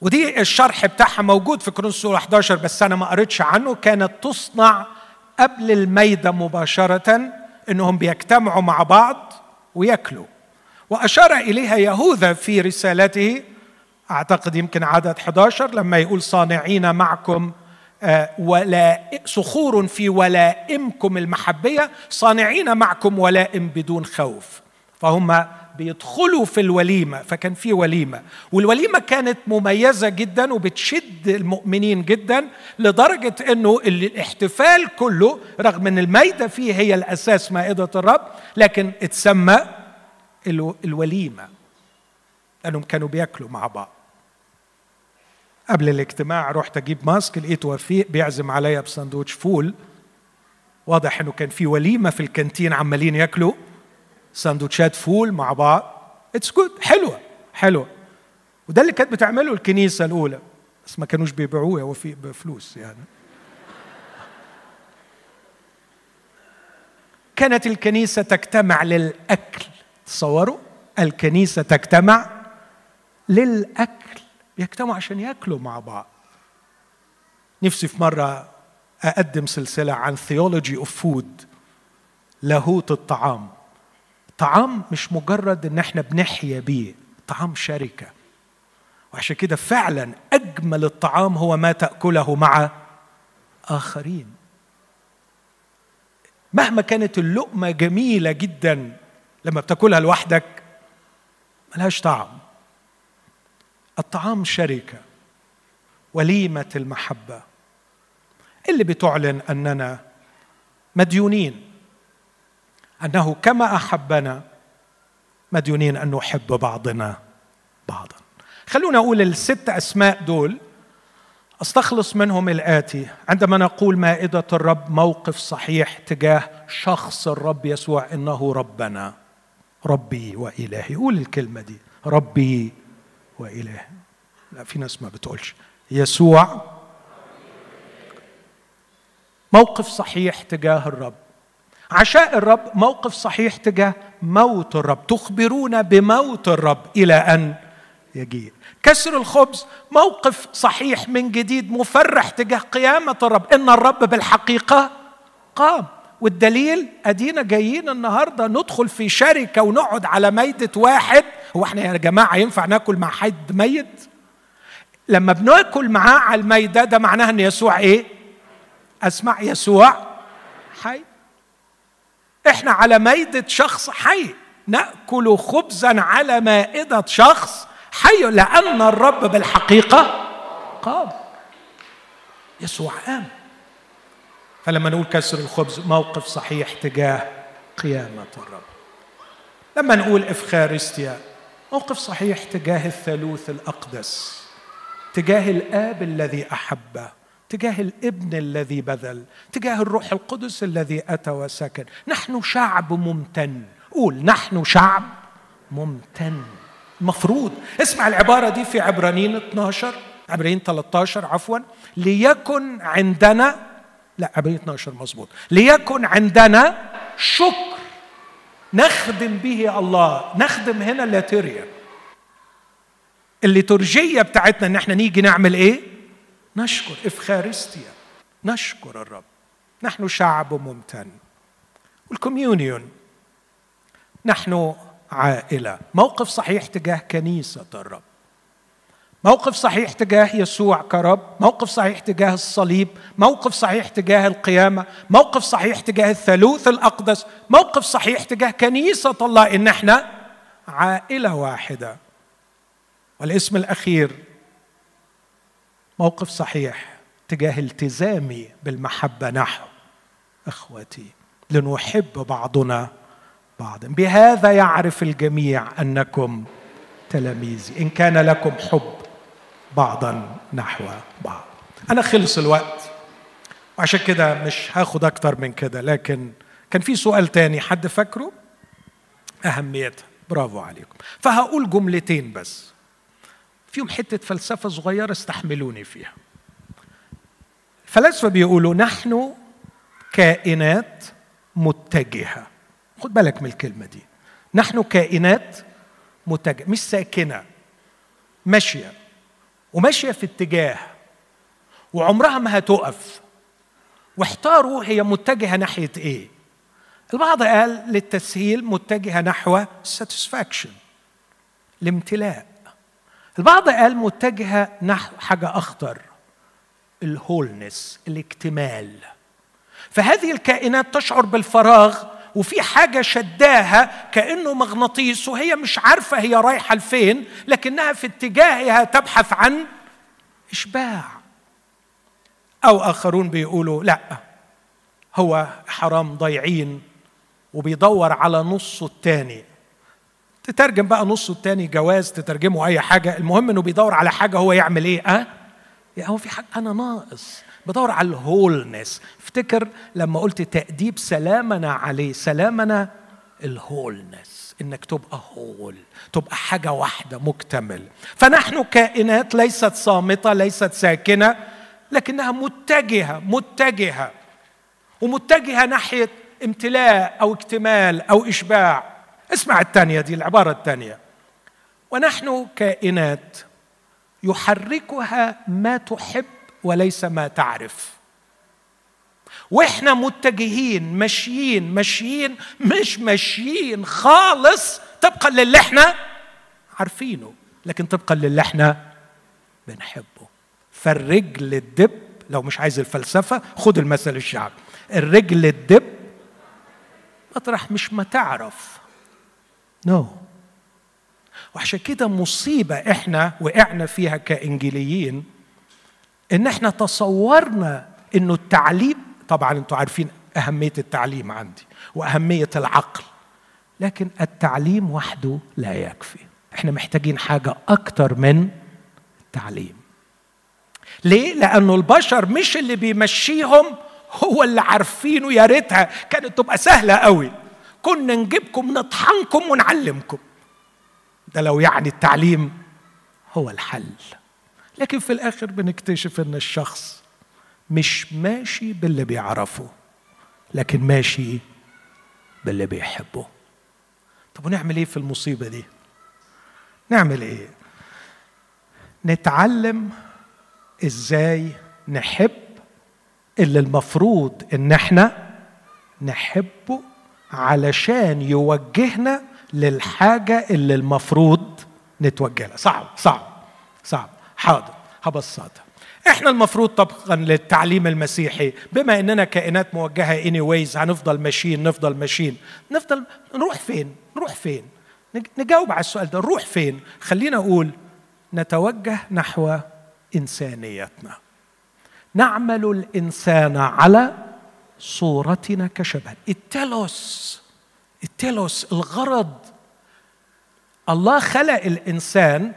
ودي الشرح بتاعها موجود في كورنثوس 11 بس أنا ما قريتش عنه. كانت تصنع قبل الميدة مباشرة، إنهم بيجتمعوا مع بعض ويأكلوا. وأشار إليها يهوذا في رسالته أعتقد يمكن عدد 11 لما يقول صانعين معكم صخور في ولائمكم المحبية، صانعين معكم ولائم بدون خوف. فهم بيدخلوا في الوليمة، فكان في وليمة، والوليمة كانت مميزة جدا وبتشد المؤمنين جدا، لدرجة أنه الاحتفال كله رغم أن المائدة فيه هي الأساس مائدة الرب، لكن اتسمى الوليمة لأنهم كانوا بيأكلوا مع بعض. قبل الاجتماع رحت أجيب ماسك، لقيت وفيق بيعزم عليا بساندوتش فول. واضح أنه كان في وليمة في الكانتين، عمالين يأكلوا ساندوتشات فول مع بعض. اتس جود، حلوة حلوة. وده اللي كانت بتعمله الكنيسة الأولى، بس ما كانوش بيبيعوه يا وفيق بفلوس يعني. كانت الكنيسة تجتمع للأكل، تصوروا الكنيسة تجتمع للأكل، بيجتمعوا عشان يأكلوا مع بعض. نفسي في مرة أقدم سلسلة عن Theology of Food، لاهوت الطعام. طعام مش مجرد ان احنا بنحيا بيه، طعام شركة. وعشان كده فعلا اجمل الطعام هو ما تأكله مع آخرين. مهما كانت اللقمة جميلة جدا، لما بتاكلها لوحدك ملهاش طعم. الطعام شركة، وليمة المحبة اللي بتعلن أننا مديونين، أنه كما أحبنا مديونين أن نحب بعضنا بعضا. خلونا أقول الست أسماء دول، أستخلص منهم الآتي. عندما نقول مائدة الرب، موقف صحيح تجاه شخص الرب يسوع، إنه ربنا، ربي وإلهي. قول الكلمة دي، ربي وإلهي. لا، في ناس ما بتقولش يسوع. موقف صحيح تجاه الرب. عشاء الرب، موقف صحيح تجاه موت الرب، تخبرون بموت الرب إلى أن يجيء. كسر الخبز، موقف صحيح من جديد مفرح تجاه قيامة الرب، إن الرب بالحقيقة قام. والدليل أدينا جايين النهاردة ندخل في شركة ونقعد على مائدة واحد. هو احنا يا جماعة ينفع ناكل مع حد ميت؟ لما بناكل معاه على المائدة، ده معناه أن يسوع إيه؟ أسمع، يسوع حي. احنا على مائدة شخص حي، نأكل خبزا على مائدة شخص حي، لأن الرب بالحقيقة قام. يسوع قام. فلما نقول كسر الخبز، موقف صحيح تجاه قيامة الرب. لما نقول إفخارستيا، موقف صحيح تجاه الثالوث الأقدس، تجاه الآب الذي أحبه، تجاه الابن الذي بذل، تجاه الروح القدس الذي أتى وسكن. نحن شعب ممتن. قول نحن شعب ممتن. المفروض اسمع العبارة دي في عبرانيين 13 عفوا، ليكن عندنا، لا عبرانيين 12 مظبوط، ليكن عندنا شكر نخدم به الله. نخدم هنا الليتورجيه، الليتورجيه بتاعتنا ان احنا نيجي نعمل ايه؟ نشكر. إفخارستيا، نشكر الرب. نحن شعب ممتن. والكوميونيون، نحن عائلة. موقف صحيح تجاه كنيسة الرب، موقف صحيح تجاه يسوع كرب، موقف صحيح تجاه الصليب، موقف صحيح تجاه القيامة، موقف صحيح تجاه الثالوث الأقدس، موقف صحيح تجاه كنيسة الله، إن احنا عائلة واحدة. والاسم الأخير، موقف صحيح تجاه التزامي بالمحبة نحو أخوتي، لنحب بعضنا بعضا. بهذا يعرف الجميع أنكم تلاميذي، إن كان لكم حب بعضا نحو بعض. أنا خلص الوقت، وعشان كده مش هاخد أكتر من كده. لكن كان في سؤال تاني، حد فاكره أهميته؟ برافو عليكم. فهقول جملتين بس فيهم حتة فلسفة صغيرة، استحملوني فيها. الفلاسفة بيقولوا نحن كائنات متجهة. خد بالك من الكلمة دي، نحن كائنات متجهة، مش ساكنة، ماشية، وماشية في اتجاه، وعمرها ما هتقف. واحتاروا هي متجهة ناحية ايه؟ البعض قال للتسهيل متجهة نحو satisfaction، الامتلاء. البعض قال متجهة نحو حاجة أخطر، الهولنس، الاكتمال. فهذه الكائنات تشعر بالفراغ وفي حاجة شداها كأنه مغناطيس، وهي مش عارفة هي رايحة لفين، لكنها في اتجاهها تبحث عن إشباع. أو آخرون بيقولوا لا، هو حرام ضايعين وبيدور على نصه الثاني. تترجم بقى نصه الثاني جواز، تترجمه أي حاجة، المهم إنه بيدور على حاجة هو يعمل إيه؟ هو في حاجة أنا ناقص، بدور على الهولنس. افتكر لما قلت تأديب سلامنا عليه، سلامنا الهولنس، انك تبقى هول، تبقى حاجة واحدة مكتمل. فنحن كائنات ليست صامتة، ليست ساكنة، لكنها متجهة ومتجهة ناحية امتلاء أو اكتمال أو إشباع. اسمع الثانية دي، العبارة الثانية، ونحن كائنات يحركها ما تحب وليس ما تعرف. واحنا متجهين، ماشيين، مش ماشيين خالص طبقا للي احنا عارفينه، لكن طبقا للي احنا بنحبه. فالرجل الدب، لو مش عايز الفلسفة خد المثل الشعبي، الرجل الدب مطرح مش ما تعرف. وعشان كده مصيبة احنا وقعنا فيها كإنجيليين، ان احنا تصورنا انه التعليم، طبعا انتوا عارفين اهمية التعليم عندي واهمية العقل، لكن التعليم وحده لا يكفي، احنا محتاجين حاجة اكتر من التعليم. ليه؟ لانه البشر مش اللي بيمشيهم هو اللي عارفينه. يا ريتها كانت تبقى سهلة قوي، كنا نجيبكم نطحنكم ونعلمكم، ده لو يعني التعليم هو الحل. لكن في الآخر بنكتشف إن الشخص مش ماشي باللي بيعرفه، لكن ماشي باللي بيحبه. طب ونعمل إيه في المصيبة دي؟ نعمل إيه؟ نتعلم إزاي نحب اللي المفروض إن إحنا نحبه، علشان يوجهنا للحاجة اللي المفروض نتوجه لها. صعب. حاضر، هبسطها. احنا المفروض طبقا للتعليم المسيحي، بما اننا كائنات موجهه anyways، هنفضل ماشيين نفضل نروح فين؟ نجاوب على السؤال ده، نروح فين؟ خلينا اقول نتوجه نحو انسانيتنا، نعمل الانسان على صورتنا كشبه. التلوس، الغرض، الله خلق الانسان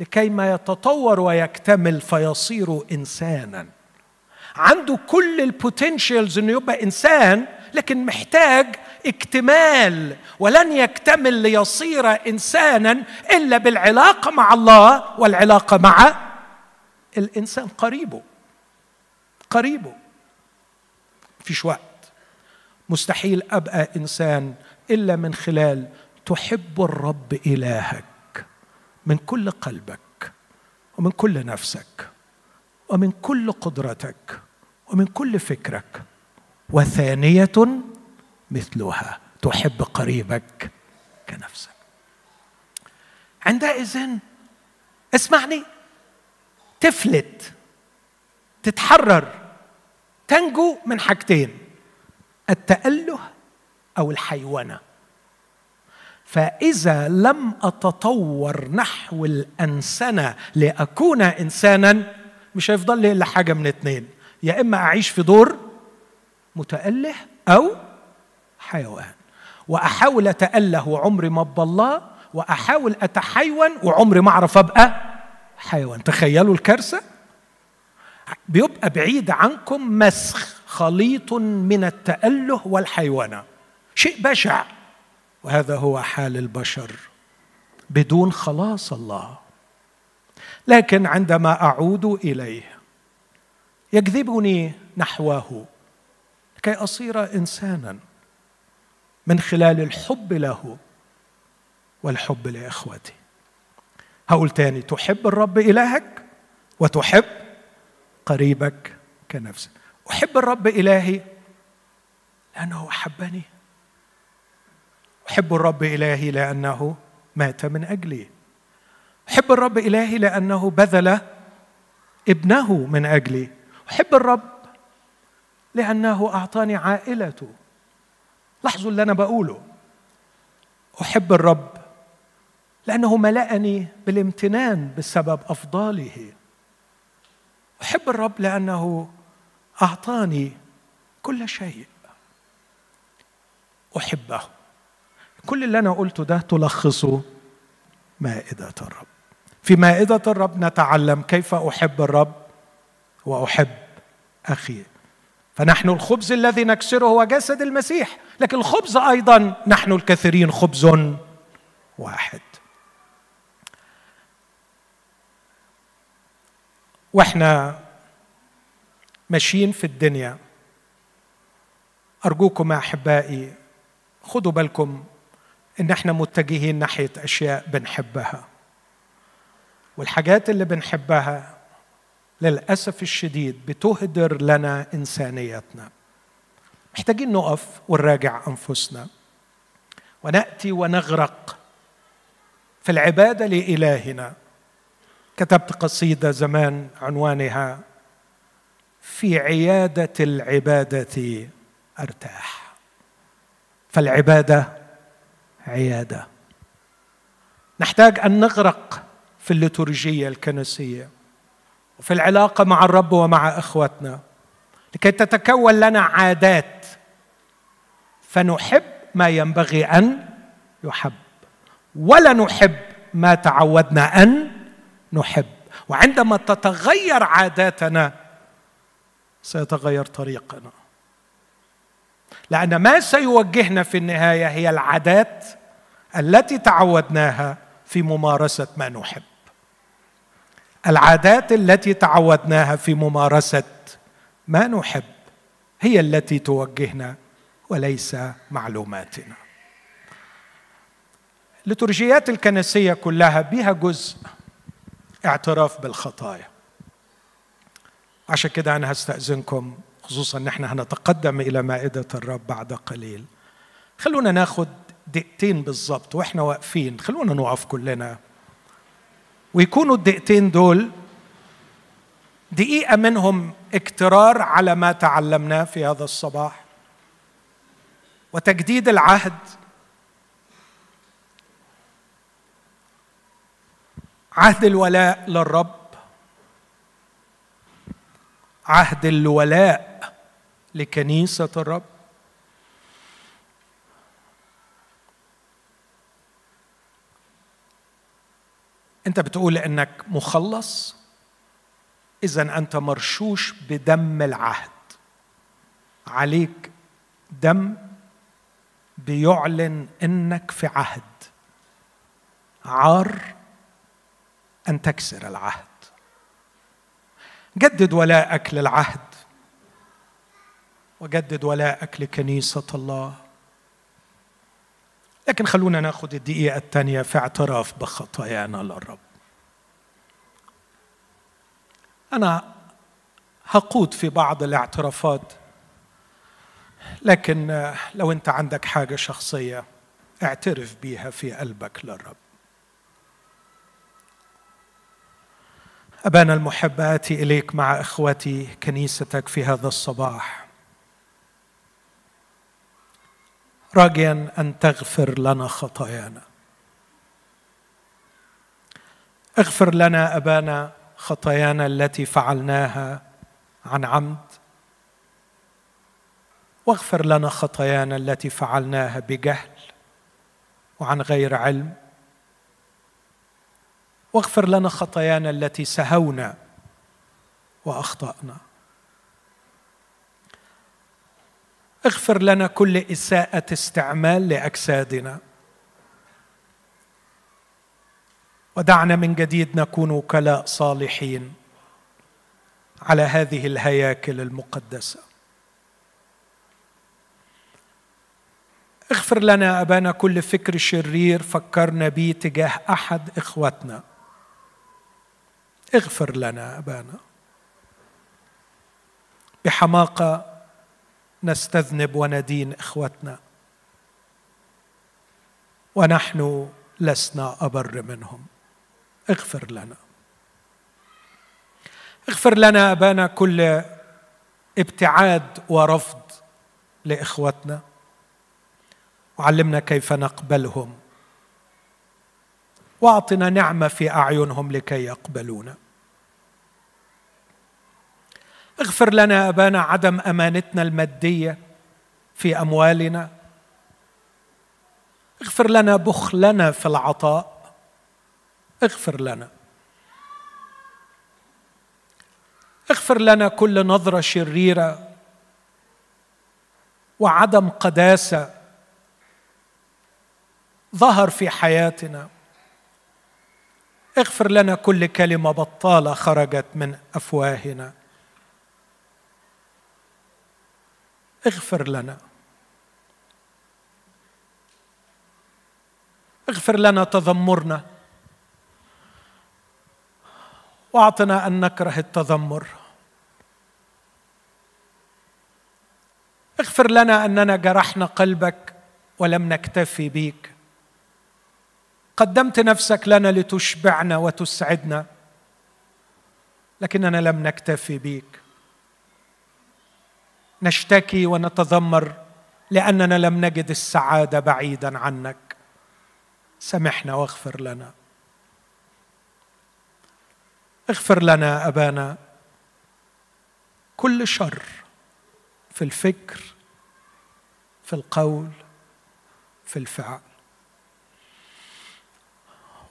لكي ما يتطور ويكتمل فيصير إنساناً. عنده كل البوتنشيلز إنه يبقى إنسان، لكن محتاج اكتمال، ولن يكتمل ليصير إنساناً إلا بالعلاقة مع الله والعلاقة مع الإنسان، قريبه. مفيش وقت، مستحيل أبقى إنسان إلا من خلال تحب الرب إلهك من كل قلبك ومن كل نفسك ومن كل قدرتك ومن كل فكرك، وثانية مثلها تحب قريبك كنفسك. عندئذ اسمعني، تفلت، تتحرر، تنجو من حاجتين، التأله أو الحيوانة. فإذا لم أتطور نحو الأنسنة لأكون إنساناً، مش هيفضل لي إلا حاجة من اتنين، يا إما أعيش في دور متأله أو حيوان، وأحاول أتأله وعمري ما أبقى الله، وأحاول أتحيون وعمري ما أعرف أبقى حيوان. تخيلوا الكارثة، بيبقى بعيد عنكم مسخ، خليط من التأله والحيوانة، شيء بشع. وهذا هو حال البشر بدون خلاص الله. لكن عندما أعود إليه يجذبني نحوه، كي أصير إنسانا من خلال الحب له والحب لإخوته. هقول تاني، تحب الرب إلهك وتحب قريبك كنفسك. أحب الرب إلهي لأنه أحبني، أحب الرب إلهي لأنه مات من أجلي، أحب الرب إلهي لأنه بذل ابنه من أجلي، أحب الرب لأنه أعطاني عائلته. لاحظوا اللي أنا بقوله، أحب الرب لأنه ملأني بالامتنان بسبب أفضاله، أحب الرب لأنه أعطاني كل شيء، أحبه. كل اللي أنا قلته ده تلخصه مائدة الرب. في مائدة الرب نتعلم كيف أحب الرب وأحب أخي. فنحن الخبز الذي نكسره هو جسد المسيح، لكن الخبز أيضا نحن الكثيرين خبز واحد. وإحنا ماشيين في الدنيا، أرجوكم أحبائي خدوا بالكم إن إحنا متجهين ناحية أشياء بنحبها، والحاجات اللي بنحبها للأسف الشديد بتهدر لنا إنسانيتنا. محتاجين نقف ونراجع أنفسنا ونأتي ونغرق في العبادة لإلهنا. كتبت قصيدة زمان عنوانها في عيادة العبادة أرتاح. فالعبادة عيادة. نحتاج أن نغرق في الليتورجية الكنسية وفي العلاقة مع الرب ومع إخوتنا لكي تتكون لنا عادات فنحب ما ينبغي أن يحب ولا نحب ما تعودنا أن نحب. وعندما تتغير عاداتنا سيتغير طريقنا، لأن ما سيوجهنا في النهاية هي العادات التي تعودناها في ممارسة ما نحب، العادات التي تعودناها في ممارسة ما نحب هي التي توجهنا وليس معلوماتنا. الليتورجيات الكنسية كلها بها جزء اعتراف بالخطايا. عشان كده أنا هستأذنكم، خصوصا إن احنا هنتقدم إلى مائدة الرب بعد قليل، خلونا ناخد دقيقتين بالظبط وإحنا واقفين، خلونا نقف كلنا، ويكونوا الدقيقتين دول دقيقة منهم اكترار على ما تعلمناه في هذا الصباح وتجديد العهد عهد الولاء للرب، عهد الولاء لكنيسة الرب، أنت بتقول إنك مخلص إذن أنت مرشوش بدم العهد، عليك دم بيعلن إنك في عهد، عار أن تكسر العهد. جدد ولاءك للعهد وجدد ولاءك لكنيسة الله. لكن خلونا ناخد الدقيقة الثانية في اعتراف بخطايانا للرب. أنا هقود في بعض الاعترافات، لكن لو أنت عندك حاجة شخصية اعترف بيها في قلبك للرب. أبانا المحب، آتي إليك مع إخوتي كنيستك في هذا الصباح راجيا أن تغفر لنا خطايانا. اغفر لنا أبانا خطايانا التي فعلناها عن عمد، واغفر لنا خطايانا التي فعلناها بجهل وعن غير علم، واغفر لنا خطايانا التي سهونا وأخطأنا. اغفر لنا كل إساءة استعمال لأجسادنا، ودعنا من جديد نكون وكلاء صالحين على هذه الهياكل المقدسة. اغفر لنا أبانا كل فكر شرير فكرنا به تجاه أحد إخوتنا. اغفر لنا أبانا. بحماقة نستذنب وندين إخوتنا ونحن لسنا أبر منهم. اغفر لنا. اغفر لنا أبانا كل ابتعاد ورفض لإخوتنا وعلمنا كيف نقبلهم، واعطنا نعمة في أعينهم لكي يقبلونا. اغفر لنا أبانا عدم أمانتنا المادية في أموالنا. اغفر لنا بخلنا في العطاء. اغفر لنا. اغفر لنا كل نظرة شريرة وعدم قداسة ظهر في حياتنا. اغفر لنا كل كلمة بطالة خرجت من أفواهنا. اغفر لنا. اغفر لنا تذمرنا، واعطنا أن نكره التذمر. اغفر لنا أننا جرحنا قلبك ولم نكتفي بيك. قدمت نفسك لنا لتشبعنا وتسعدنا، لكننا لم نكتفي بيك. نشتكي ونتذمر لأننا لم نجد السعادة بعيدا عنك. سامحنا واغفر لنا. اغفر لنا أبانا كل شر في الفكر، في القول، في الفعل،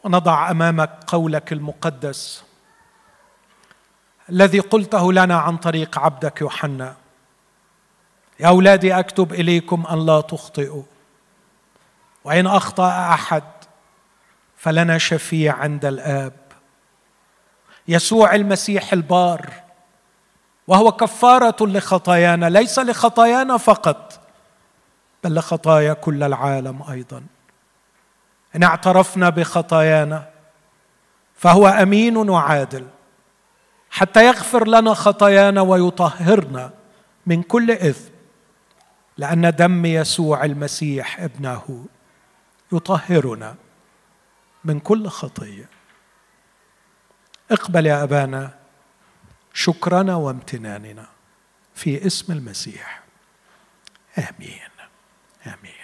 ونضع أمامك قولك المقدس الذي قلته لنا عن طريق عبدك يوحنا: يا أولادي أكتب إليكم أن لا تخطئوا، وإن أخطأ أحد فلنا شفيع عند الآب، يسوع المسيح البار، وهو كفارة لخطايانا، ليس لخطايانا فقط بل لخطايا كل العالم أيضا. إن اعترفنا بخطايانا فهو أمين وعادل حتى يغفر لنا خطايانا ويطهرنا من كل إثم، لأن دم يسوع المسيح ابنه يطهرنا من كل خطية. اقبل يا أبانا شكرنا وامتناننا في اسم المسيح. آمين. آمين.